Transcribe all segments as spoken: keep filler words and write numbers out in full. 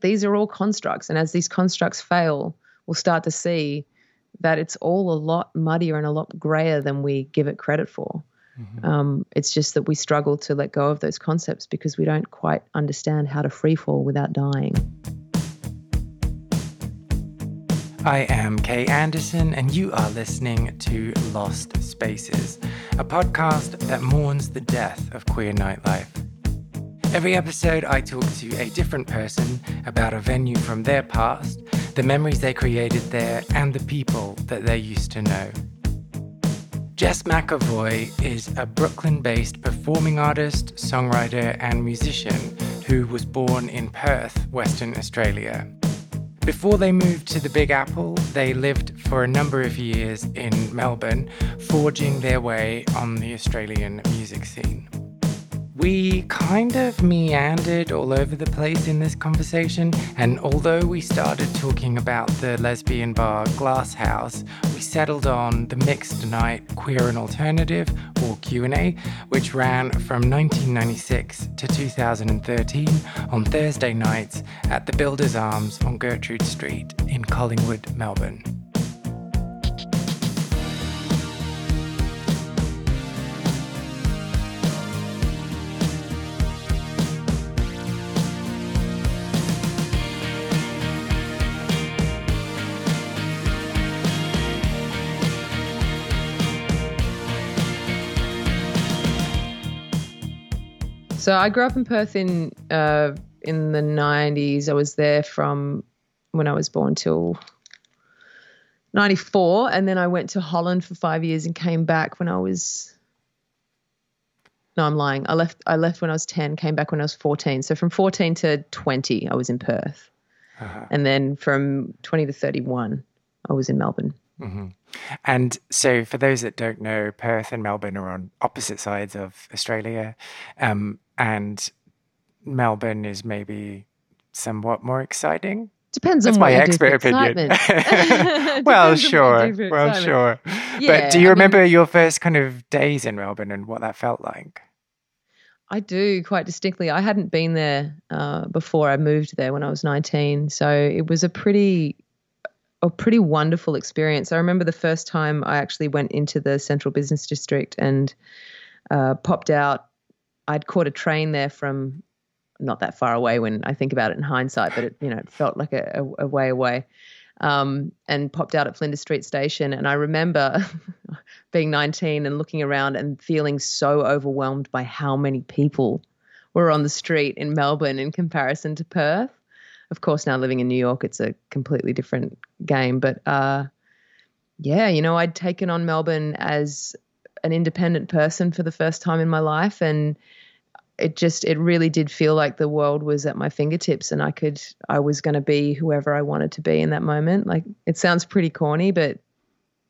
these are all constructs. And as these constructs fail, we'll start to see that it's all a lot muddier and a lot grayer than we give it credit for. Mm-hmm. Um, it's just that we struggle to let go of those concepts because we don't quite understand how to free fall without dying. I am Kay Anderson, and you are listening to Lost Spaces, a podcast that mourns the death of queer nightlife. Every episode, I talk to a different person about a venue from their past, the memories they created there, and the people that they used to know. Jess McAvoy is a Brooklyn-based performing artist, songwriter, and musician who was born in Perth, Western Australia. Before they moved to the Big Apple, they lived for a number of years in Melbourne, forging their way on the Australian music scene. We kind of meandered all over the place in this conversation, and although we started talking about the lesbian bar Glasshouse, we settled on the mixed night Queer and Alternative, or Q and A, which ran from nineteen ninety-six to two thousand thirteen on Thursday nights at the Builder's Arms on Gertrude Street in Collingwood, Melbourne. So I grew up in Perth in uh, in the nineties. I was there from when I was born till ninety-four, and then I went to Holland for five years and came back when I was no, I'm lying. I left I left when I was ten, came back when I was fourteen. So from fourteen to twenty, I was in Perth, uh-huh. and then from twenty to thirty-one, I was in Melbourne. Mm-hmm. And so for those that don't know, Perth and Melbourne are on opposite sides of Australia, um, and Melbourne is maybe somewhat more exciting. Depends That's on my expert opinion. well, sure. Well, excitement. sure. Yeah, but do you I remember mean, your first kind of days in Melbourne and what that felt like? I do, quite distinctly. I hadn't been there uh, before I moved there when I was nineteen, so it was a pretty... a pretty wonderful experience. I remember the first time I actually went into the central business district and uh, popped out. I'd caught a train there from not that far away when I think about it in hindsight, but it, you know, it felt like a, a way away, um, and popped out at Flinders Street Station. And I remember being nineteen and looking around and feeling so overwhelmed by how many people were on the street in Melbourne in comparison to Perth. Of course, now living in New York, it's a completely different game. But, uh, yeah, you know, I'd taken on Melbourne as an independent person for the first time in my life, and it just it really did feel like the world was at my fingertips and I could I was going to be whoever I wanted to be in that moment. Like, it sounds pretty corny, but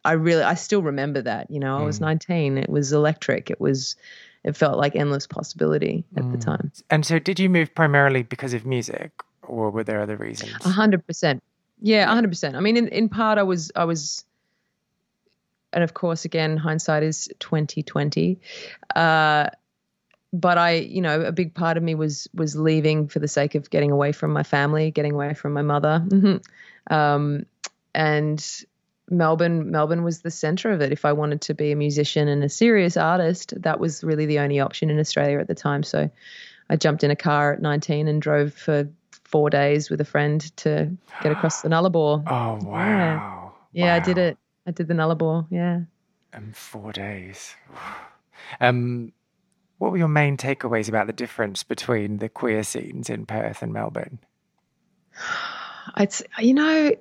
I really I still remember that, you know. Mm. I was nineteen. It was electric. It was it felt like endless possibility at mm. the time. And so did you move primarily because of music? Or were there other reasons? A hundred percent. Yeah, a hundred percent. I mean, in, in part I was, I was, and of course, again, hindsight is twenty twenty. Uh, but I, you know, a big part of me was, was leaving for the sake of getting away from my family, getting away from my mother. Mm-hmm. Um, and Melbourne, Melbourne was the center of it. If I wanted to be a musician and a serious artist, that was really the only option in Australia at the time. So I jumped in a car at nineteen and drove for four days with a friend to get across the Nullarbor. Oh, wow. Yeah, yeah wow. I did it. I did the Nullarbor, yeah. Um, four days. um, what were your main takeaways about the difference between the queer scenes in Perth and Melbourne? It's, you know,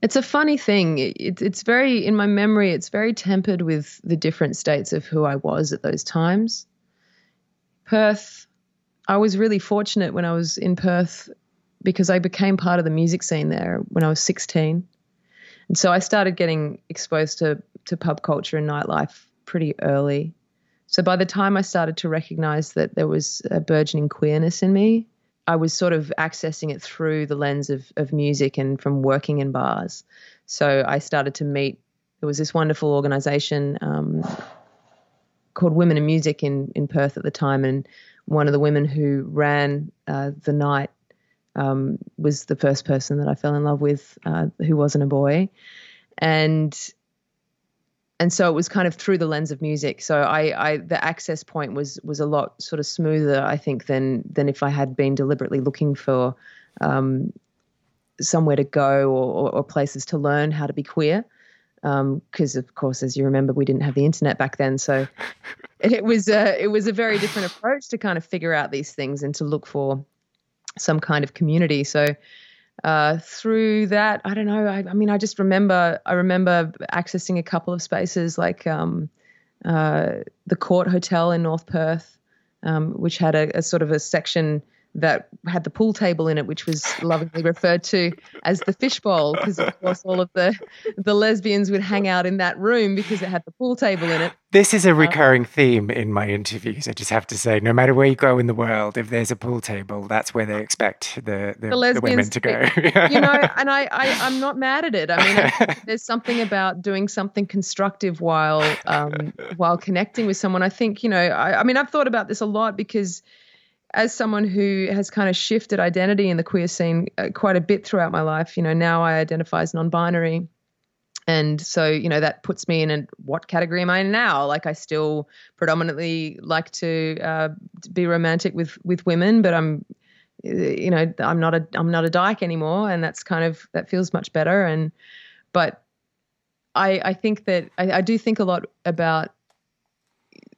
it's a funny thing. It, it's very, in my memory, it's very tempered with the different states of who I was at those times. Perth, I was really fortunate when I was in Perth because I became part of the music scene there when I was sixteen. And so I started getting exposed to, to pub culture and nightlife pretty early. So by the time I started to recognize that there was a burgeoning queerness in me, I was sort of accessing it through the lens of, of music and from working in bars. So I started to meet, there was this wonderful organization um, called Women in Music in, in Perth at the time, and one of the women who ran uh, the night um, was the first person that I fell in love with uh, who wasn't a boy. And and so it was kind of through the lens of music. So I, I the access point was was a lot sort of smoother, I think, than than if I had been deliberately looking for um, somewhere to go or, or, or places to learn how to be queer. Because, um, of course, as you remember, we didn't have the internet back then. So it was a, it was a very different approach to kind of figure out these things and to look for some kind of community. So uh, through that, I don't know, I, I mean, I just remember, I remember accessing a couple of spaces like um, uh, the Court Hotel in North Perth, um, which had a, a sort of a section that had the pool table in it, which was lovingly referred to as the fishbowl, because of course all of the the lesbians would hang out in that room because it had the pool table in it. This is a recurring theme in my interviews, I just have to say. No matter where you go in the world, if there's a pool table, that's where they expect the, the, the, lesbians, the women to go. You know, and I, I, I'm not mad at it. I mean, I, there's something about doing something constructive while um, while connecting with someone. I think, you know, I, I mean, I've thought about this a lot because as someone who has kind of shifted identity in the queer scene uh, quite a bit throughout my life, you know, now I identify as non-binary. And so, you know, that puts me in a, what category am I in now? Like, I still predominantly like to uh, be romantic with, with women, but I'm, you know, I'm not a, I'm not a dyke anymore. And that's kind of, that feels much better. And, but I, I think that I, I do think a lot about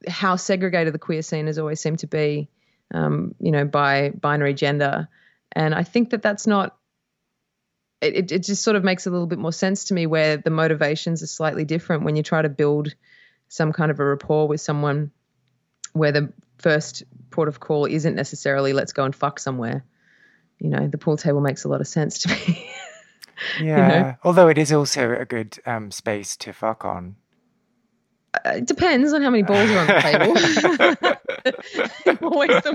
how segregated the queer scene has always seemed to be. Um, you know, by binary gender. And I think that that's not, it, it just sort of makes a little bit more sense to me where the motivations are slightly different when you try to build some kind of a rapport with someone where the first port of call isn't necessarily let's go and fuck somewhere. You know, the pool table makes a lot of sense to me. Yeah, you know? Although it is also a good um, space to fuck on. It depends on how many balls are on the table. Always the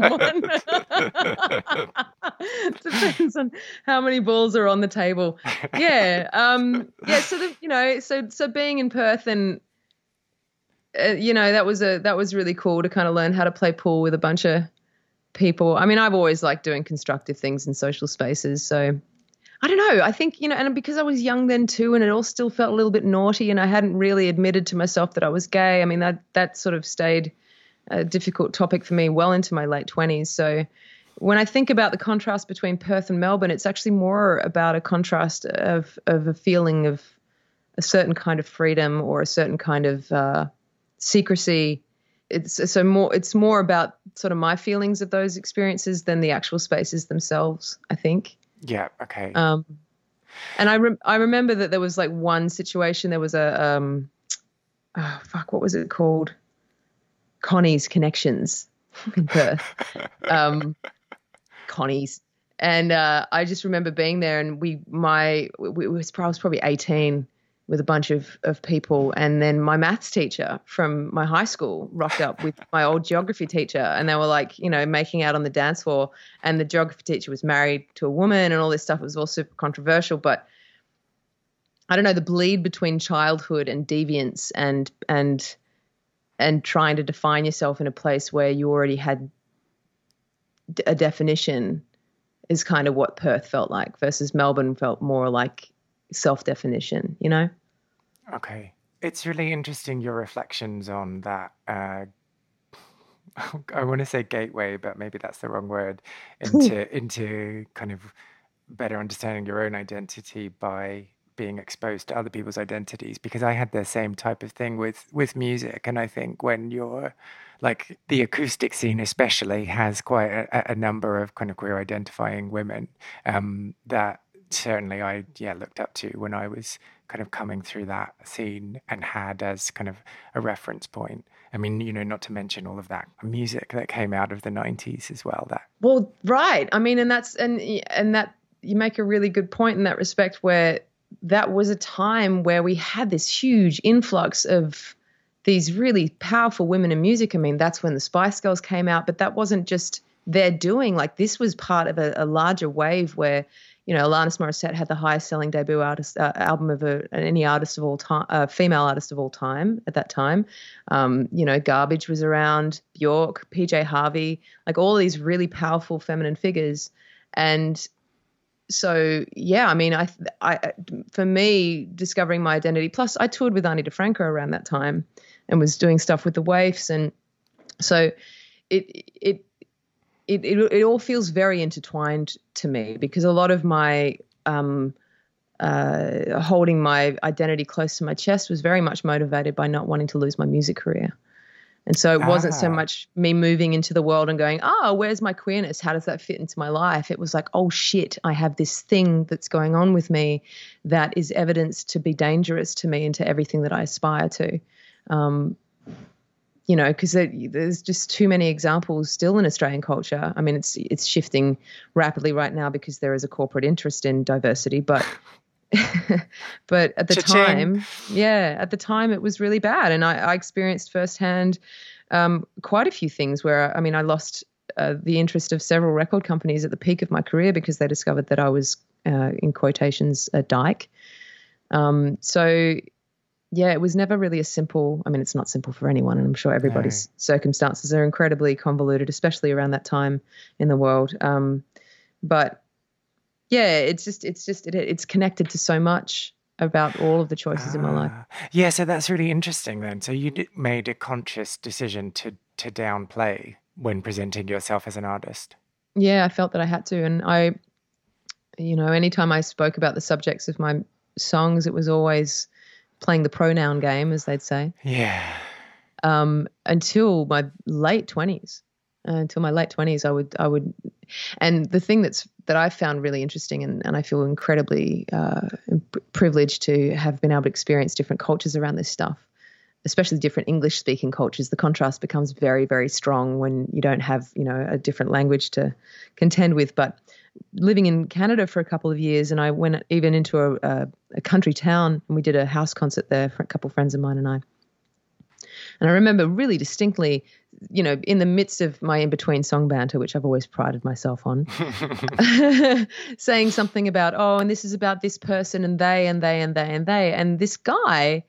one. Depends on how many balls are on the table. Yeah, um, yeah. So the, you know, so so being in Perth and uh, you know that was a that was really cool to kind of learn how to play pool with a bunch of people. I mean, I've always liked doing constructive things in social spaces. So I don't know. I think, you know, and because I was young then too, and it all still felt a little bit naughty, and I hadn't really admitted to myself that I was gay. I mean, that that sort of stayed a difficult topic for me well into my late twenties. So when I think about the contrast between Perth and Melbourne, it's actually more about a contrast of of a feeling of a certain kind of freedom or a certain kind of uh, secrecy. It's so more. It's more about sort of my feelings of those experiences than the actual spaces themselves, I think. Yeah. Okay. Um, and I re- I remember that there was like one situation. There was a um, oh fuck, what was it called? Connie's Connections in Perth. um, Connie's, and uh, I just remember being there, and we my we, we was, I was probably eighteen with a bunch of of people, and then my maths teacher from my high school rocked up with my old geography teacher, and they were like, you know, making out on the dance floor, and the geography teacher was married to a woman and all this stuff. It was all super controversial, but I don't know, the bleed between childhood and deviance and and and trying to define yourself in a place where you already had a definition is kind of what Perth felt like, versus Melbourne felt more like self-definition, you know? Okay. It's really interesting, your reflections on that. Uh, I want to say gateway, but maybe that's the wrong word, into into kind of better understanding your own identity by being exposed to other people's identities, because I had the same type of thing with, with music. And I think when you're like the acoustic scene, especially has quite a, a number of kind of queer identifying women um, that certainly I yeah looked up to when I was kind of coming through that scene and had as kind of a reference point. I mean, you know, not to mention all of that music that came out of the nineties as well. That well, right. I mean, and that's and and that you make a really good point in that respect, where that was a time where we had this huge influx of these really powerful women in music. I mean, that's when the Spice Girls came out, but that wasn't just their doing. Like, this was part of a, a larger wave where, you know, Alanis Morissette had the highest-selling debut artist uh, album of a, any artist of all time, uh, female artist of all time at that time. Um, you know, Garbage was around, Bjork, P J Harvey, like all these really powerful feminine figures, and so yeah, I mean, I, I, for me, discovering my identity. Plus, I toured with Ani DiFranco around that time, and was doing stuff with the Waifs, and so it, it, it, it, it all feels very intertwined to me, because a lot of my um, uh, holding my identity close to my chest was very much motivated by not wanting to lose my music career. And so it wasn't ah. so much me moving into the world and going, oh, where's my queerness? How does that fit into my life? It was like, oh, shit, I have this thing that's going on with me that is evidence to be dangerous to me and to everything that I aspire to. Um, you know, because there, there's just too many examples still in Australian culture. I mean, it's it's shifting rapidly right now because there is a corporate interest in diversity, but but at the Cha-ching. time, yeah, at the time it was really bad. And I, I experienced firsthand um, quite a few things where, I mean, I lost uh, the interest of several record companies at the peak of my career because they discovered that I was, uh, in quotations, a dyke. Um, so, yeah, it was never really a simple, I mean, it's not simple for anyone, and I'm sure everybody's no. circumstances are incredibly convoluted, especially around that time in the world. Um, but Yeah, it's just, it's just, it, it's connected to so much about all of the choices ah, in my life. Yeah, so that's really interesting then. So you did, made a conscious decision to to downplay when presenting yourself as an artist. Yeah, I felt that I had to. And I, you know, anytime I spoke about the subjects of my songs, it was always playing the pronoun game, as they'd say. Yeah. Um, until my late twenties. Uh, until my late twenties, I would, I would, and the thing that's that I found really interesting, and, and I feel incredibly uh, privileged to have been able to experience different cultures around this stuff, especially different English-speaking cultures. The contrast becomes very, very strong when you don't have, you know, a different language to contend with. But living in Canada for a couple of years, and I went even into a, a, a country town, and we did a house concert there for a couple of friends of mine and I. And I remember really distinctly, you know, in the midst of my in-between song banter, which I've always prided myself on, saying something about, oh, and this is about this person and they and they and they and they. And this guy,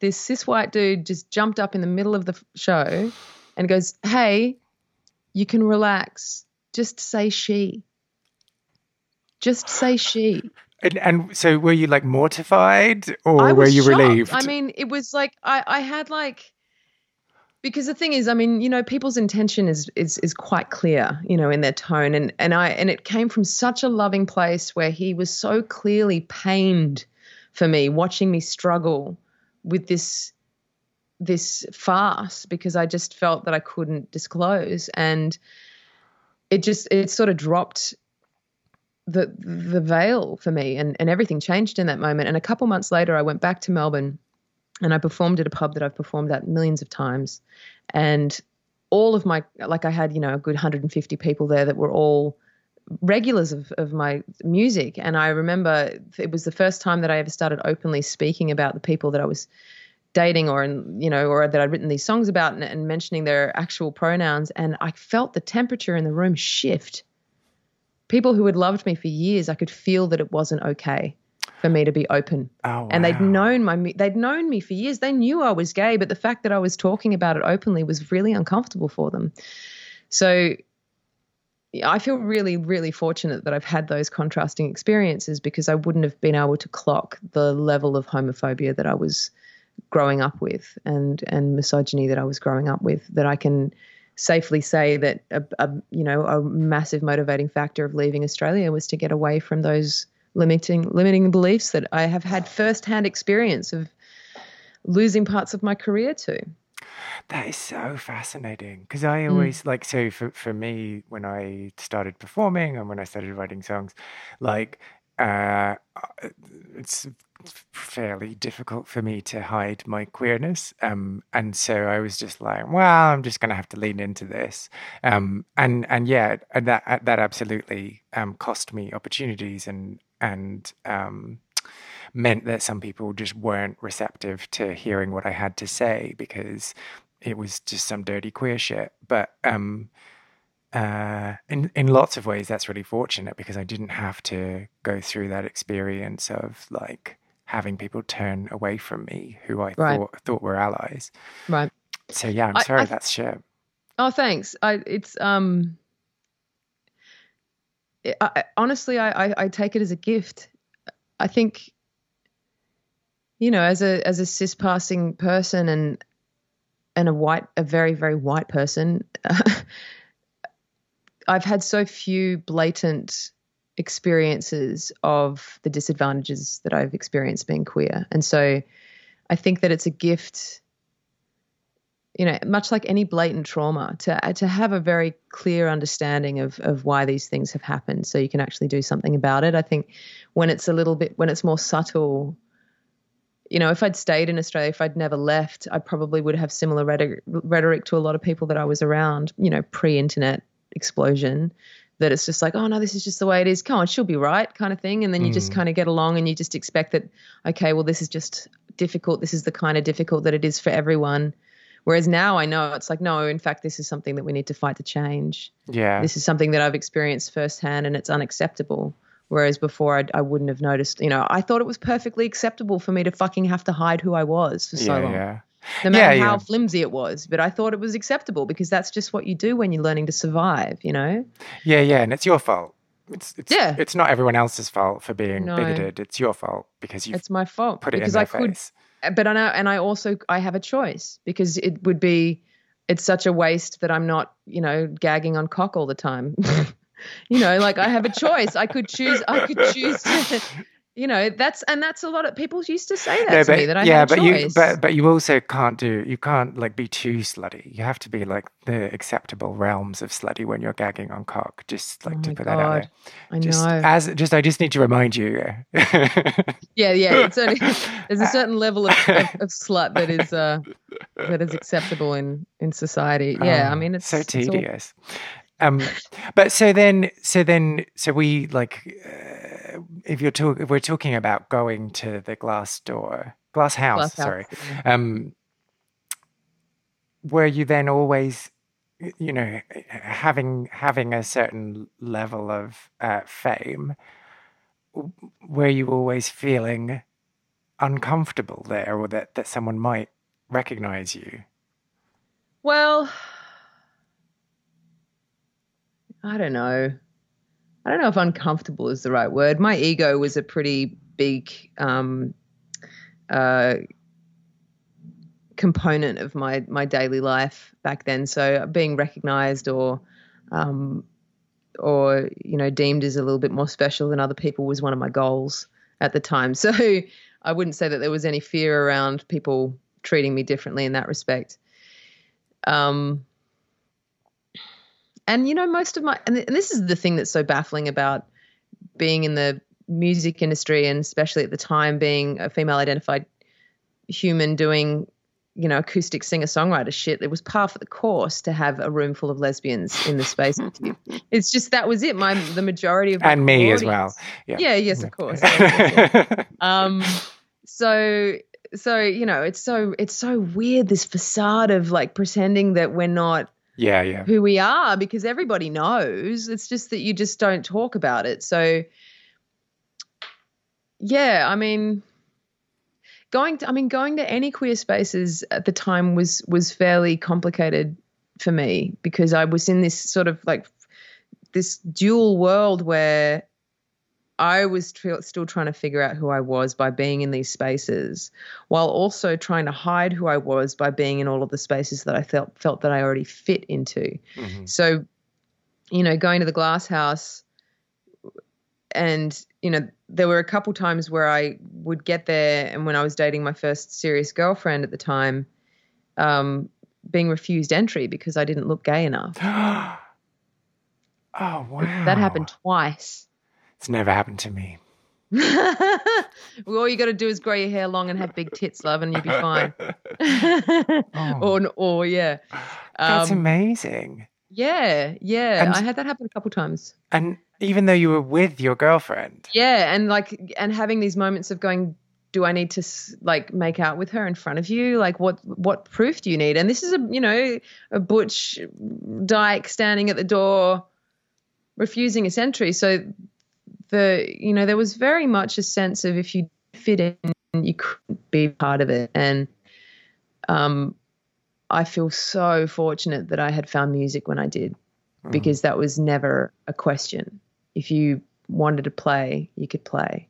this cis white dude, just jumped up in the middle of the show and goes, hey, you can relax. Just say she. Just say she. And, and so were you like mortified or were you shocked. Relieved? I mean, it was like I, I had like – because the thing is, I mean, you know, people's intention is is is quite clear, you know, in their tone. And, and, I, and it came from such a loving place where he was so clearly pained for me, watching me struggle with this this farce because I just felt that I couldn't disclose. And it just – it sort of dropped – the the veil for me, and, and everything changed in that moment. And a couple months later, I went back to Melbourne and I performed at a pub that I've performed at millions of times. And all of my, like I had, you know, a good one hundred fifty people there that were all regulars of, of my music. And I remember it was the first time that I ever started openly speaking about the people that I was dating or, in, you know, or that I'd written these songs about and, and mentioning their actual pronouns. And I felt the temperature in the room shift. People who had loved me for years, I could feel that it wasn't okay for me to be open. Oh, wow. And they'd known my, they'd known me for years. They knew I was gay, but the fact that I was talking about it openly was really uncomfortable for them. So I feel really, really fortunate that I've had those contrasting experiences because I wouldn't have been able to clock the level of homophobia that I was growing up with and, and misogyny that I was growing up with, that I can safely say that a, a you know a massive motivating factor of leaving Australia was to get away from those limiting limiting beliefs that I have had firsthand experience of losing parts of my career to. That is so fascinating because I always mm. like so for for me when I started performing and when I started writing songs, like uh, it's fairly difficult for me to hide my queerness um and so I was just like, well, I'm just gonna have to lean into this um and and yeah and that that absolutely um cost me opportunities and and um meant that some people just weren't receptive to hearing what I had to say because it was just some dirty queer shit. But um Uh, in, in lots of ways, that's really fortunate because I didn't have to go through that experience of like having people turn away from me who I right. thought thought were allies. Right. So yeah, I'm I, sorry I, that's shit. Oh, thanks. I it's um it, I, honestly, I, I, I take it as a gift. I think, you know, as a as a cis passing person and and a white, a very very white person, uh, I've had so few blatant experiences of the disadvantages that I've experienced being queer, and so I think that it's a gift. You know, much like any blatant trauma, to to have a very clear understanding of of why these things have happened, so you can actually do something about it. I think when it's a little bit, when it's more subtle, you know, if I'd stayed in Australia, if I'd never left, I probably would have similar rhetoric, rhetoric to a lot of people that I was around. You know, pre-internet explosion, that it's just like, oh no, this is just the way it is. Come on, she'll be right, kind of thing. And then you mm. just kind of get along, and you just expect that. Okay, well, this is just difficult. This is the kind of difficult that it is for everyone. Whereas now I know it's like, no, in fact, this is something that we need to fight to change. Yeah. This is something that I've experienced firsthand and it's unacceptable. Whereas before I'd, I wouldn't have noticed, you know, I thought it was perfectly acceptable for me to fucking have to hide who I was for so yeah, long. Yeah. No matter yeah, how yeah. flimsy it was, but I thought it was acceptable because that's just what you do when you're learning to survive, you know? Yeah, yeah, and it's your fault. It's, it's, yeah. it's not everyone else's fault for being no. bigoted. It's your fault because you've it's my fault put it because in their I face. Could, But I know, and I also, I have a choice because it would be, it's such a waste that I'm not, you know, gagging on cock all the time. You know, like I have a choice. I could choose, I could choose, to, you know, that's, and that's a lot of people used to say that no, but, to me that I yeah, had a but choice. You, but, but you also can't do, you can't like be too slutty. You have to be like the acceptable realms of slutty when you're gagging on cock. Just like oh to put God. that out there. I just, know. As, just, I just need to remind you. Yeah, yeah. It's only, there's a certain level of, of, of slut that is uh, that is acceptable in, in society. Yeah, um, I mean, it's so tedious. It's all... um, but so then, so then, so we like, uh, if you're talking, we're talking about going to the glass door, glass house. Glass sorry. House. Um, were you then always, you know, having having a certain level of uh, fame? Were you always feeling uncomfortable there or that, that someone might recognize you? Well, I don't know. I don't know if uncomfortable is the right word. My ego was a pretty big um, uh, component of my, my daily life back then. So being recognized or um, or, you know, deemed as a little bit more special than other people was one of my goals at the time. So I wouldn't say that there was any fear around people treating me differently in that respect. Um, and, you know, most of my – and this is the thing that's so baffling about being in the music industry and especially at the time being a female-identified human doing, you know, acoustic singer-songwriter shit. It was par for the course to have a room full of lesbians in the space with you. It's just that was it. My the majority of my and me audience. As well. Yeah. Yeah. Yes. Of course. Yeah. um. So. So you know, it's so it's so weird this facade of like pretending that we're not. Yeah. Yeah. Who we are because everybody knows. It's just that you just don't talk about it. So. Yeah, I mean. Going to, I mean, going to any queer spaces at the time was was fairly complicated for me because I was in this sort of like this dual world where I was tr- still trying to figure out who I was by being in these spaces, while also trying to hide who I was by being in all of the spaces that I felt felt that I already fit into. Mm-hmm. So, you know, going to the Glass House and, you know, there were a couple times where I would get there and when I was dating my first serious girlfriend at the time, um, being refused entry because I didn't look gay enough. Oh, wow. That happened twice. It's never happened to me. Well, all you got to do is grow your hair long and have big tits, love, and you'll be fine. Oh. or, or, yeah. Um, That's amazing. Yeah, yeah. And, I had that happen a couple times. And even though you were with your girlfriend. Yeah, and like and having these moments of going, do I need to like make out with her in front of you? Like what what proof do you need? And this is a, you know, a butch dyke standing at the door refusing a entry. So the, you know, there was very much a sense of if you fit in, you couldn't be part of it. And um I feel so fortunate that I had found music when I did because that was never a question. if you wanted to play, you could play.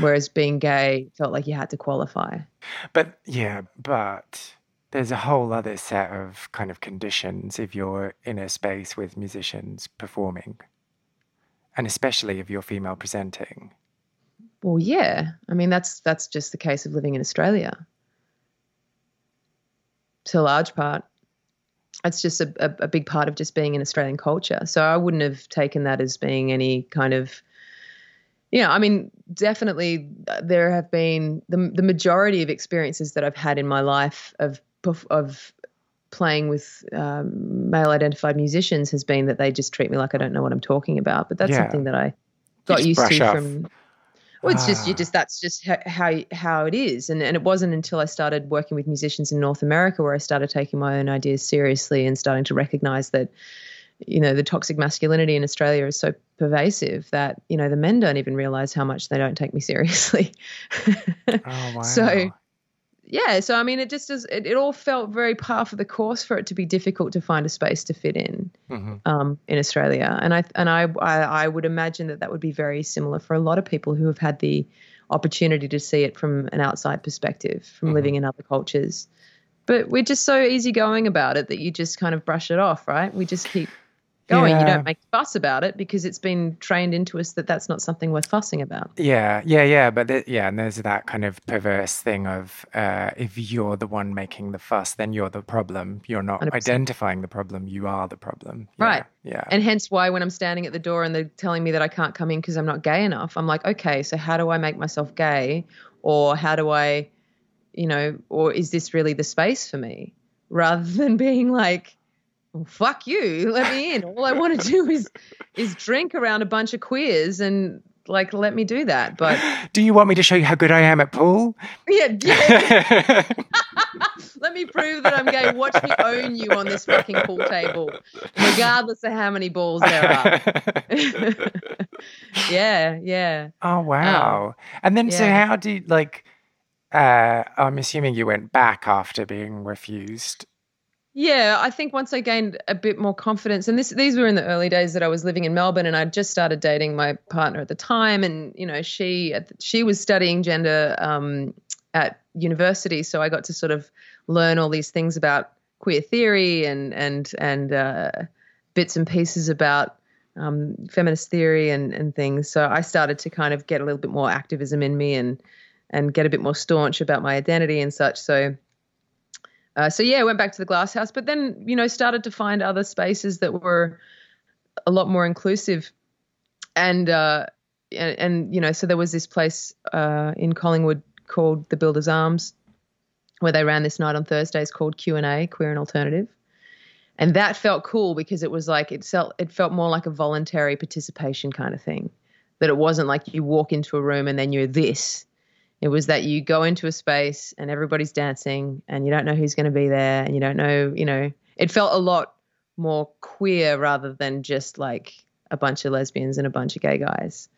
Whereas being gay felt like you had to qualify. But yeah, but there's a whole other set of kind of conditions if you're in a space with musicians performing, and especially if you're female presenting. Well, yeah. I mean, that's that's just the case of living in Australia. To a large part, it's just a, a, a big part of just being in Australian culture. So I wouldn't have taken that as being any kind of, you know, I mean, definitely there have been the the majority of experiences that I've had in my life of of playing with um, male-identified musicians has been that they just treat me like I don't know what I'm talking about. But that's yeah. something that I got used to off. from. Well, it's just you just that's just how how it is, and and it wasn't until I started working with musicians in North America where I started taking my own ideas seriously and starting to recognise that, you know, the toxic masculinity in Australia is so pervasive that, you know, the men don't even realise how much they don't take me seriously. Oh, wow. So, yeah, so I mean, it just is. It, it all felt very par for the course for it to be difficult to find a space to fit in mm-hmm. um, in Australia, and I and I, I I would imagine that that would be very similar for a lot of people who have had the opportunity to see it from an outside perspective, from mm-hmm. living in other cultures. But we're just so easygoing about it that you just kind of brush it off, right? We just keep going. Yeah. You don't make a fuss about it because it's been trained into us that that's not something worth fussing about. Yeah, yeah, yeah. But th- yeah, and there's that kind of perverse thing of uh, if you're the one making the fuss, then you're the problem. You're not one hundred percent identifying the problem. You are the problem. Yeah, right. Yeah. And hence why when I'm standing at the door and they're telling me that I can't come in because I'm not gay enough, I'm like, okay, so how do I make myself gay? Or how do I, you know, or is this really the space for me? Rather than being like, well, fuck you, let me in. All I want to do is is drink around a bunch of queers and, like, let me do that. But do you want me to show you how good I am at pool? Yeah. yeah. Let me prove that I'm gay. Watch me own you on this fucking pool table, regardless of how many balls there are. yeah, yeah. Oh, wow. Um, and then yeah. so how do you, like, uh, I'm assuming you went back after being refused. Yeah, I think once I gained a bit more confidence, and this, these were in the early days that I was living in Melbourne, and I'd just started dating my partner at the time, and, you know, she she was studying gender um, at university, so I got to sort of learn all these things about queer theory and and and uh, bits and pieces about um, feminist theory and, and things. So I started to kind of get a little bit more activism in me and and get a bit more staunch about my identity and such. So. Uh, so, yeah, I went back to the Glasshouse, but then, you know, started to find other spaces that were a lot more inclusive. And, uh, and, and you know, so there was this place uh, in Collingwood called the Builder's Arms where they ran this night on Thursdays called Q and A, Queer and Alternative. And that felt cool because it was like it felt, it felt more like a voluntary participation kind of thing, that it wasn't like you walk into a room and then you're this. It was that you go into a space and everybody's dancing and you don't know who's going to be there and you don't know, you know, it felt a lot more queer rather than just like a bunch of lesbians and a bunch of gay guys.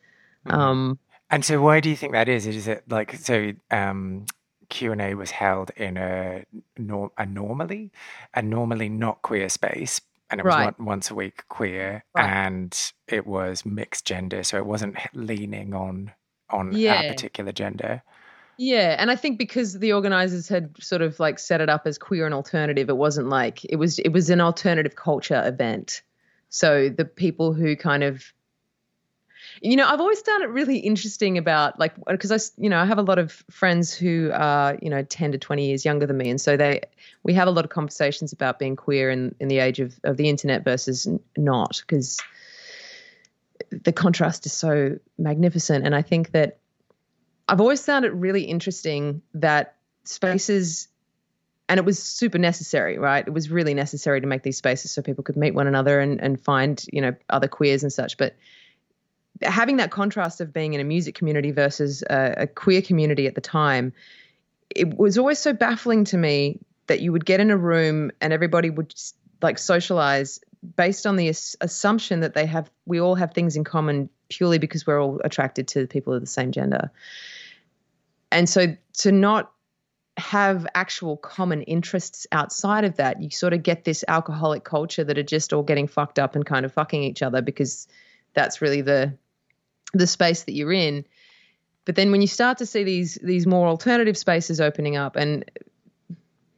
Mm-hmm. Um, and so why do you think that is? Is it like, so um, Q and A was held in a, a normally, a normally not queer space, and it was right. one, once a week queer right. and it was mixed gender. So it wasn't leaning on on yeah. a particular gender. Yeah, and I think because the organisers had sort of like set it up as queer and alternative, it wasn't like, it was it was an alternative culture event. So the people who kind of, you know, I've always found it really interesting about like, because I, you know, I have a lot of friends who are, you know, ten to twenty years younger than me. And so they, we have a lot of conversations about being queer in, in the age of, of the internet versus not, because the contrast is so magnificent. And I think that I've always found it really interesting that spaces, and it was super necessary, right? It was really necessary to make these spaces so people could meet one another and, and find, you know, other queers and such. But having that contrast of being in a music community versus a, a queer community at the time, it was always so baffling to me that you would get in a room and everybody would just, like socialize based on the assumption that they have, we all have things in common purely because we're all attracted to people of the same gender. And so to not have actual common interests outside of that, you sort of get this alcoholic culture that are just all getting fucked up and kind of fucking each other because that's really the the space that you're in. But then when you start to see these these more alternative spaces opening up, and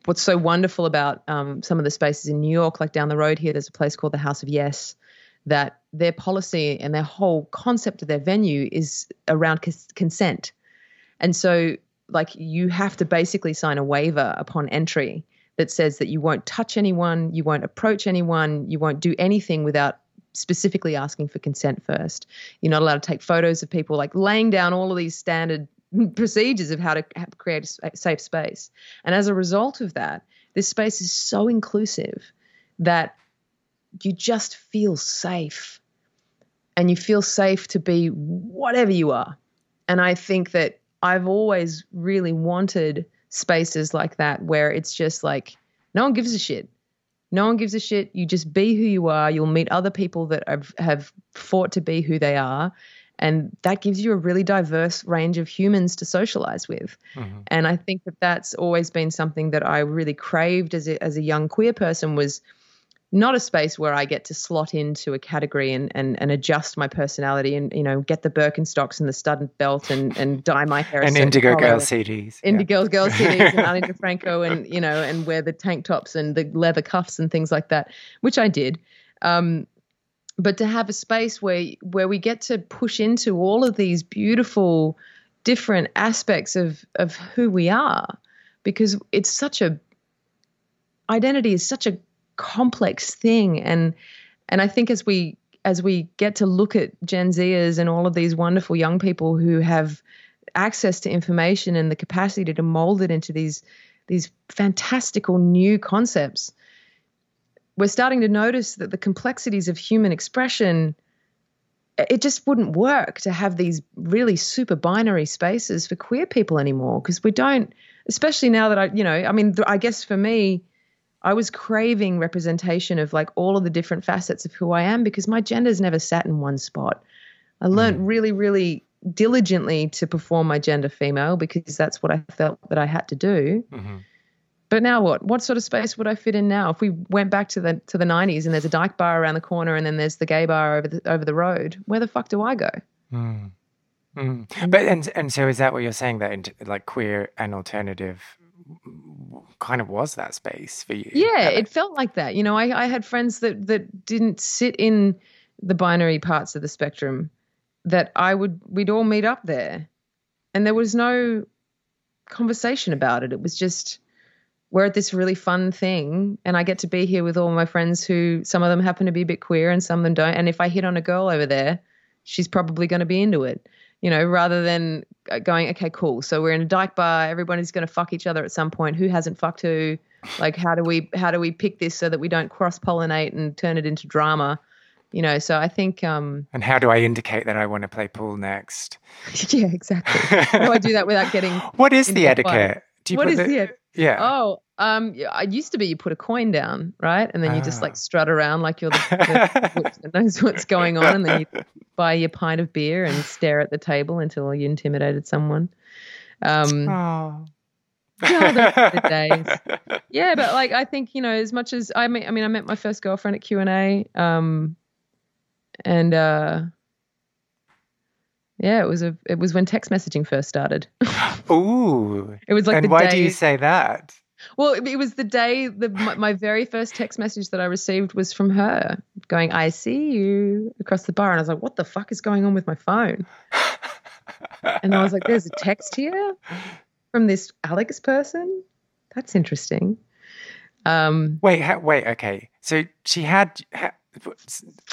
what's so wonderful about um, some of the spaces in New York, like down the road here, there's a place called the House of Yes, that their policy and their whole concept of their venue is around cons- consent. And so like you have to basically sign a waiver upon entry that says that you won't touch anyone, you won't approach anyone, you won't do anything without specifically asking for consent first. You're not allowed to take photos of people, like laying down all of these standard procedures of how to create a safe space. And as a result of that, this space is so inclusive that you just feel safe, and you feel safe to be whatever you are. And I think that I've always really wanted spaces like that where it's just like, no one gives a shit. No one gives a shit. You just be who you are. You'll meet other people that have, have fought to be who they are. And that gives you a really diverse range of humans to socialize with. Mm-hmm. And I think that that's always been something that I really craved as a, as a young queer person, was not a space where I get to slot into a category and, and, and adjust my personality and, you know, get the Birkenstocks and the stud and belt and, and dye my hair. And Indigo Girls C Ds. Indigo yeah. Girls C Ds and Ani DiFranco and, you know, and wear the tank tops and the leather cuffs and things like that, which I did. Um, but to have a space where where we get to push into all of these beautiful different aspects of of who we are, because it's such a – identity is such a – complex thing, and and I think as we as we get to look at Gen Zers and all of these wonderful young people who have access to information and the capacity to mold it into these these fantastical new concepts, we're starting to notice that the complexities of human expression, it just wouldn't work to have these really super binary spaces for queer people anymore, because we don't, especially now that I you know I mean I guess for me, I was craving representation of like all of the different facets of who I am, because my gender's never sat in one spot. I learned mm. really, really diligently to perform my gender female, because that's what I felt that I had to do. Mm-hmm. But now what? What sort of space would I fit in now? If we went back to the to the nineties and there's a dyke bar around the corner and then there's the gay bar over the, over the road, where the fuck do I go? Mm. Mm. But and and so is that what you're saying, that like queer and alternative kind of was that space for you? Yeah, it felt like that. You know, I, I had friends that that didn't sit in the binary parts of the spectrum, that I would we'd all meet up there, and there was no conversation about it. It was just, we're at this really fun thing, and I get to be here with all my friends who, some of them happen to be a bit queer and some of them don't, and if I hit on a girl over there, she's probably going to be into it. You know, rather than going, okay, cool, so we're in a dyke bar, everybody's going to fuck each other at some point. Who hasn't fucked who? Like, how do we how do we pick this so that we don't cross-pollinate and turn it into drama? You know, so I think... Um, and how do I indicate that I want to play pool next? Yeah, exactly. How do I do that without getting... What is the etiquette? Do you what is the, the etiquette? Yeah. Oh, um, I used to be you put a coin down, right? And then oh. you just, like, strut around like you're the... the that knows what's going on, and then you... buy your pint of beer and stare at the table until you intimidated someone. Um, oh. Yeah, those are the days. Yeah, but like I think, you know, as much as I mean, I mean, I met my first girlfriend at Q and A, um, and uh, yeah, it was a it was when text messaging first started. Ooh, it was like. And the why day, do you say that? Well, it, it was the day the my, my very first text message that I received was from her, going, "I see you," across the bar. And I was like, what the fuck is going on with my phone? And I was like, there's a text here from this Alex person? That's interesting. Um, wait, ha- wait, okay. So she had... Ha-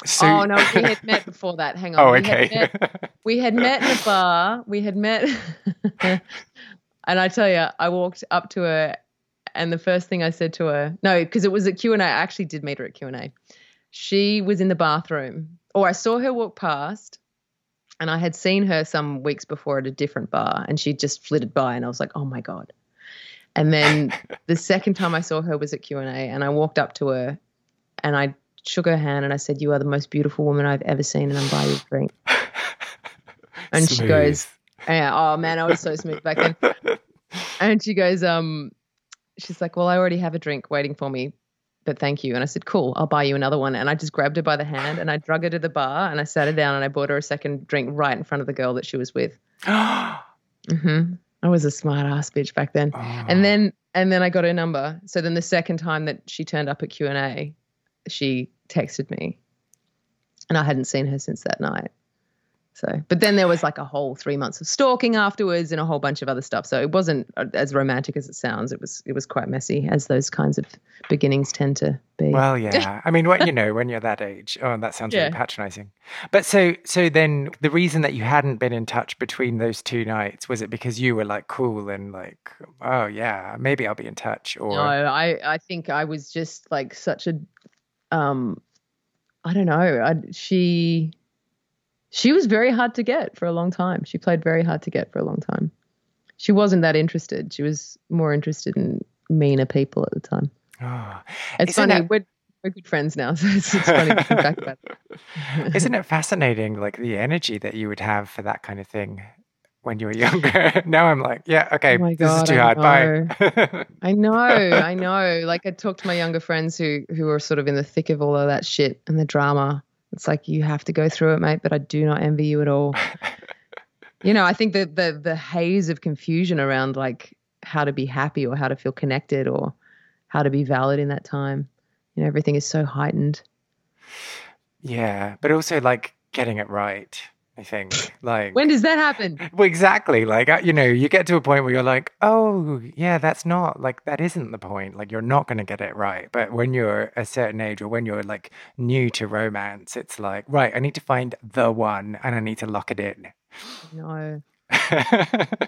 so- oh, no, we had met before that. Hang on. Oh, okay. We had met, we had met in a bar. We had met... And I tell you, I walked up to her and the first thing I said to her... No, because it was at Q and A. I actually did meet her at Q and A. She was in the bathroom, or I saw her walk past, and I had seen her some weeks before at a different bar, and she just flitted by, and I was like, oh, my God. And then the second time I saw her was at Q and A, and I walked up to her, and I shook her hand, and I said, you are the most beautiful woman I've ever seen, and I'm buying you a drink. And smooth. She goes, oh, man, I was so smooth back then. And she goes, um, she's like, well, I already have a drink waiting for me. but thank you. And I said, cool, I'll buy you another one. And I just grabbed her by the hand and I drug her to the bar and I sat her down and I bought her a second drink right in front of the girl that she was with. Mm-hmm. I was a smart ass bitch back then. Oh. And then and then I got her number. So then the second time that she turned up at Q and A, she texted me and I hadn't seen her since that night. So, but then there was like a whole three months of stalking afterwards and a whole bunch of other stuff. So it wasn't as romantic as it sounds. It was, it was quite messy, as those kinds of beginnings tend to be. Well, yeah. I mean, what, you know, when you're that age, oh, that sounds yeah. really patronizing. But so, so then the reason that you hadn't been in touch between those two nights, was it because you were like cool and like, oh yeah, maybe I'll be in touch? Or no, I, I think I was just like such a, um, I don't know. I, she... She was very hard to get for a long time. She played very hard to get for a long time. She wasn't that interested. She was more interested in meaner people at the time. Oh, it's funny. It, we're, we're good friends now, so it's, it's funny to think back about it. Isn't it fascinating, like the energy that you would have for that kind of thing when you were younger? Now I'm like, yeah, okay, oh my God, this is too I hard. Know. Bye. I know, I know. Like I talked to my younger friends who who were sort of in the thick of all of that shit and the drama. It's like, you have to go through it, mate, but I do not envy you at all. You know, I think that the the haze of confusion around like how to be happy or how to feel connected or how to be valid in that time, you know, everything is so heightened. Yeah, but also like getting it right, I think. Like, when does that happen? Well, exactly. Like, you know, you get to a point where you're like, oh, yeah, that's not like, that isn't the point. Like, you're not going to get it right. But when you're a certain age or when you're like new to romance, it's like, right, I need to find the one and I need to lock it in. No.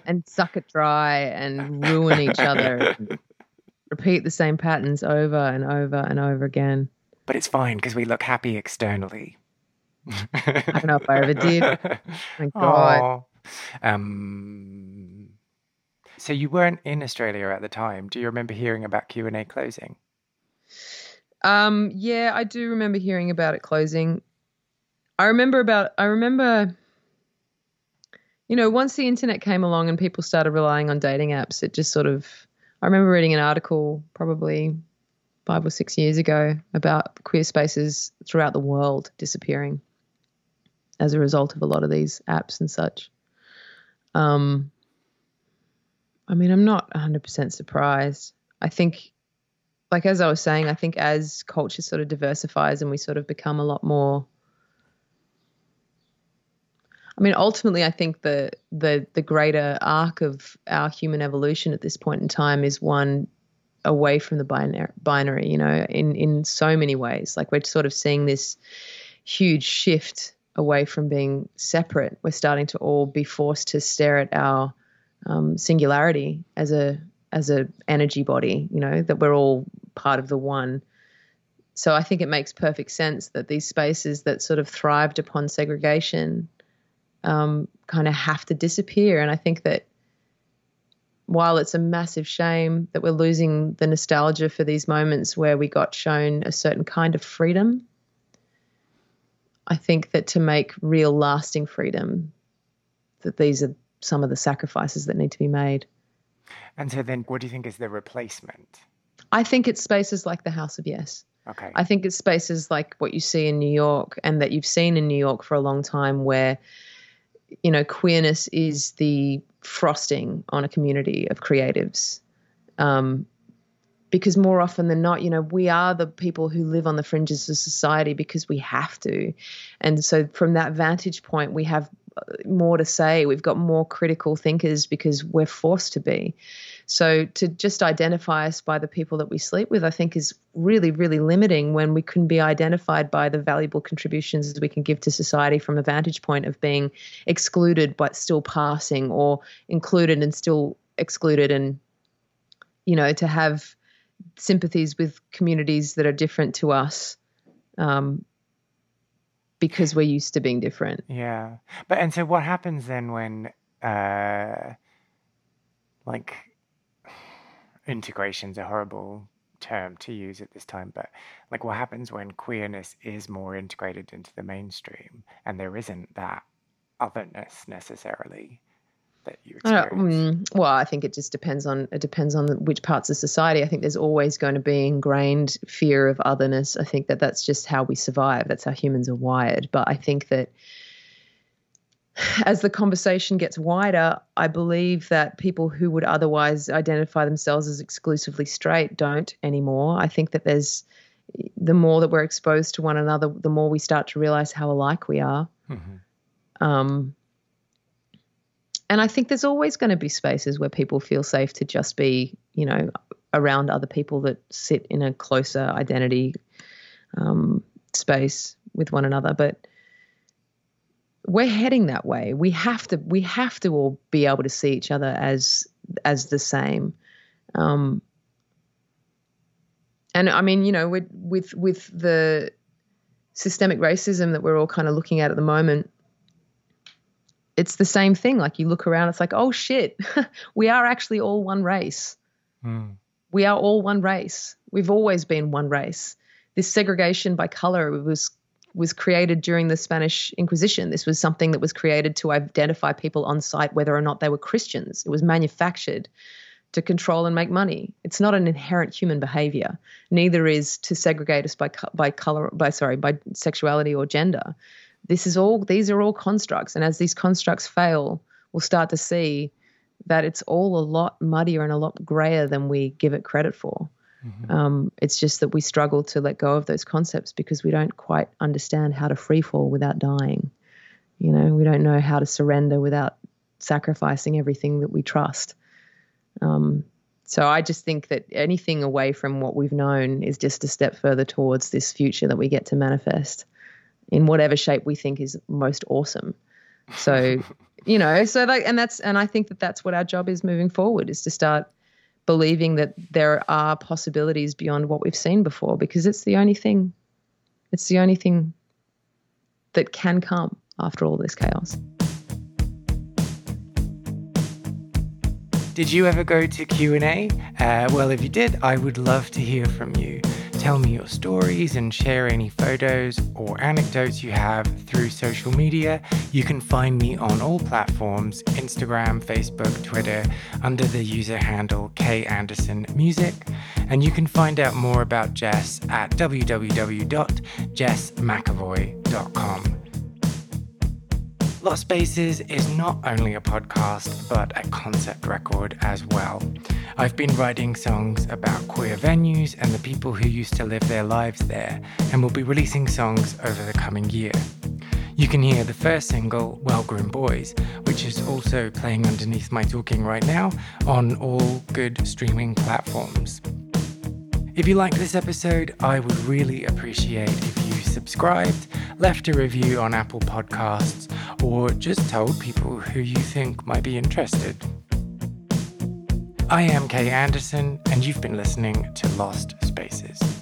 And suck it dry and ruin each other. And repeat the same patterns over and over and over again. But it's fine because we look happy externally. I don't know if I ever did. Thank God. Um, so you weren't in Australia at the time. Do you remember hearing about Q and A closing? Um, yeah, I do remember hearing about it closing. I remember about, I remember, you know, once the internet came along and people started relying on dating apps, it just sort of, I remember reading an article probably five or six years ago about queer spaces throughout the world disappearing as a result of a lot of these apps and such. Um, I mean, I'm not one hundred percent surprised. I think, like as I was saying, I think as culture sort of diversifies and we sort of become a lot more, I mean, ultimately I think the the the greater arc of our human evolution at this point in time is one away from the binary, binary, you know, in in so many ways. Like we're sort of seeing this huge shift away from being separate. We're starting to all be forced to stare at our um, singularity as a as a energy body, you know, that we're all part of the one. So I think it makes perfect sense that these spaces that sort of thrived upon segregation um, kind of have to disappear. And I think that while it's a massive shame that we're losing the nostalgia for these moments where we got shown a certain kind of freedom, I think that to make real lasting freedom, that these are some of the sacrifices that need to be made. And so then what do you think is the replacement? I think it's spaces like the House of Yes. Okay. I think it's spaces like what you see in New York and that you've seen in New York for a long time where, you know, queerness is the frosting on a community of creatives, um, because more often than not, you know, we are the people who live on the fringes of society because we have to. And so from that vantage point, we have more to say. We've got more critical thinkers because we're forced to be. So to just identify us by the people that we sleep with, I think is really, really limiting when we can be identified by the valuable contributions we can give to society from a vantage point of being excluded but still passing, or included and still excluded. And, you know, to have sympathies with communities that are different to us, um, because we're used to being different. Yeah. But, and so what happens then when, uh, like, integration's a horrible term to use at this time, but like what happens when queerness is more integrated into the mainstream and there isn't that otherness necessarily that you experience? I well, I think it just depends on it depends on which parts of society. I think there's always going to be ingrained fear of otherness. I think that that's just how we survive. That's how humans are wired. But I think that as the conversation gets wider, I believe that people who would otherwise identify themselves as exclusively straight don't anymore. I think that there's the more that we're exposed to one another, the more we start to realize how alike we are. Mm-hmm. Um, and I think there's always going to be spaces where people feel safe to just be, you know, around other people that sit in a closer identity um, space with one another. But we're heading that way. We have to, we have to all be able to see each other as, as the same. Um, and I mean, you know, with, with, with the systemic racism that we're all kind of looking at at the moment, it's the same thing. Like you look around, it's like, oh shit, we are actually all one race. Mm. We are all one race. We've always been one race. This segregation by color was was created during the Spanish Inquisition. This was something that was created to identify people on site, whether or not they were Christians. It was manufactured to control and make money. It's not an inherent human behavior. Neither is to segregate us by, by color, by, sorry, by sexuality or gender. This is all, these are all constructs. And as these constructs fail, we'll start to see that it's all a lot muddier and a lot grayer than we give it credit for. Mm-hmm. Um, it's just that we struggle to let go of those concepts because we don't quite understand how to free fall without dying. You know, we don't know how to surrender without sacrificing everything that we trust. Um, so I just think that anything away from what we've known is just a step further towards this future that we get to manifest in whatever shape we think is most awesome. So, you know, so like, and that's, and I think that that's what our job is moving forward, is to start believing that there are possibilities beyond what we've seen before, because it's the only thing, it's the only thing that can come after all this chaos. Did you ever go to Q and A? Uh, well, if you did, I would love to hear from you. Tell me your stories and share any photos or anecdotes you have through social media. You can find me on all platforms, Instagram, Facebook, Twitter, under the user handle Kay Anderson Music. And you can find out more about Jess at w w w dot jess mcavoy dot com. Lost Spaces is not only a podcast, but a concept record as well. I've been writing songs about queer venues and the people who used to live their lives there, and will be releasing songs over the coming year. You can hear the first single, Well Groomed Boys, which is also playing underneath my talking right now on all good streaming platforms. If you liked this episode, I would really appreciate if you subscribed, left a review on Apple Podcasts, or just told people who you think might be interested. I am Kay Anderson, and you've been listening to Lost Spaces.